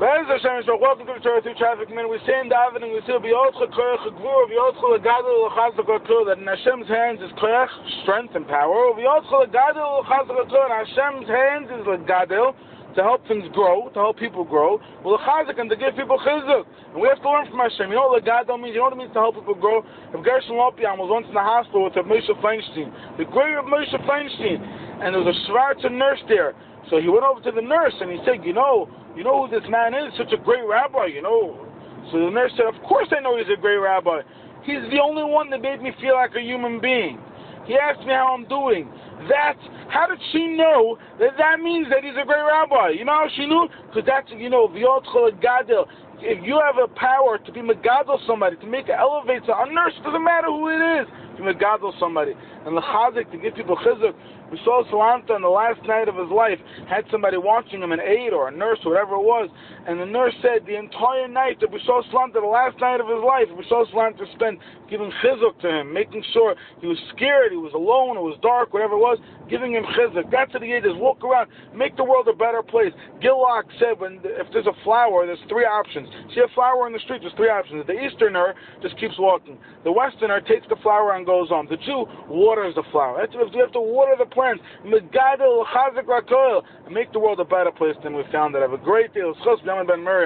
Welcome to the Torah through traffic men. We say in David and we say, that in Hashem's hands is koach, strength and power. In Hashem's hands is legadil, to help things grow, to help people grow, and to give people chizuk. And we have to learn from Hashem. You know what legadil means? You know what it means to help people grow? If Gershon Lopiam was once in the hospital with Moshe Feinstein, the grave of Moshe Feinstein, and there was a Schwarzer nurse there. So he went over to the nurse and he said, you know who this man is? Such a great rabbi, you know. So the nurse said, of course I know he's a great rabbi. He's the only one that made me feel like a human being. He asked me how I'm doing. How did she know that means that he's a great rabbi? You know how she knew? Because that's, V'yot Cholad Gadel. If you have a power to be megadol somebody, to make it elevate, to nurse, doesn't matter who it is, to megadol somebody. And the chazik, to give people chizuk. We saw Salanter on the last night of his life, had somebody watching him, an aide or a nurse, whatever it was, and the nurse said the entire night that we saw Salanter, the last night of his life, we saw Salanter spend giving chizuk to him, making sure he was scared, he was alone, it was dark, whatever it was, giving him chizuk. That's what he did, is walk around, make the world a better place. Gilak said, if there's a flower, there's three options. See a flower in the street, there's three options. The Easterner just keeps walking. The Westerner takes the flower and goes on. The Jew waters the flower. That's what we have to water the plants. And make the world a better place than we found it. Have a great day. It's Gershon Lopiam Ben Miriam.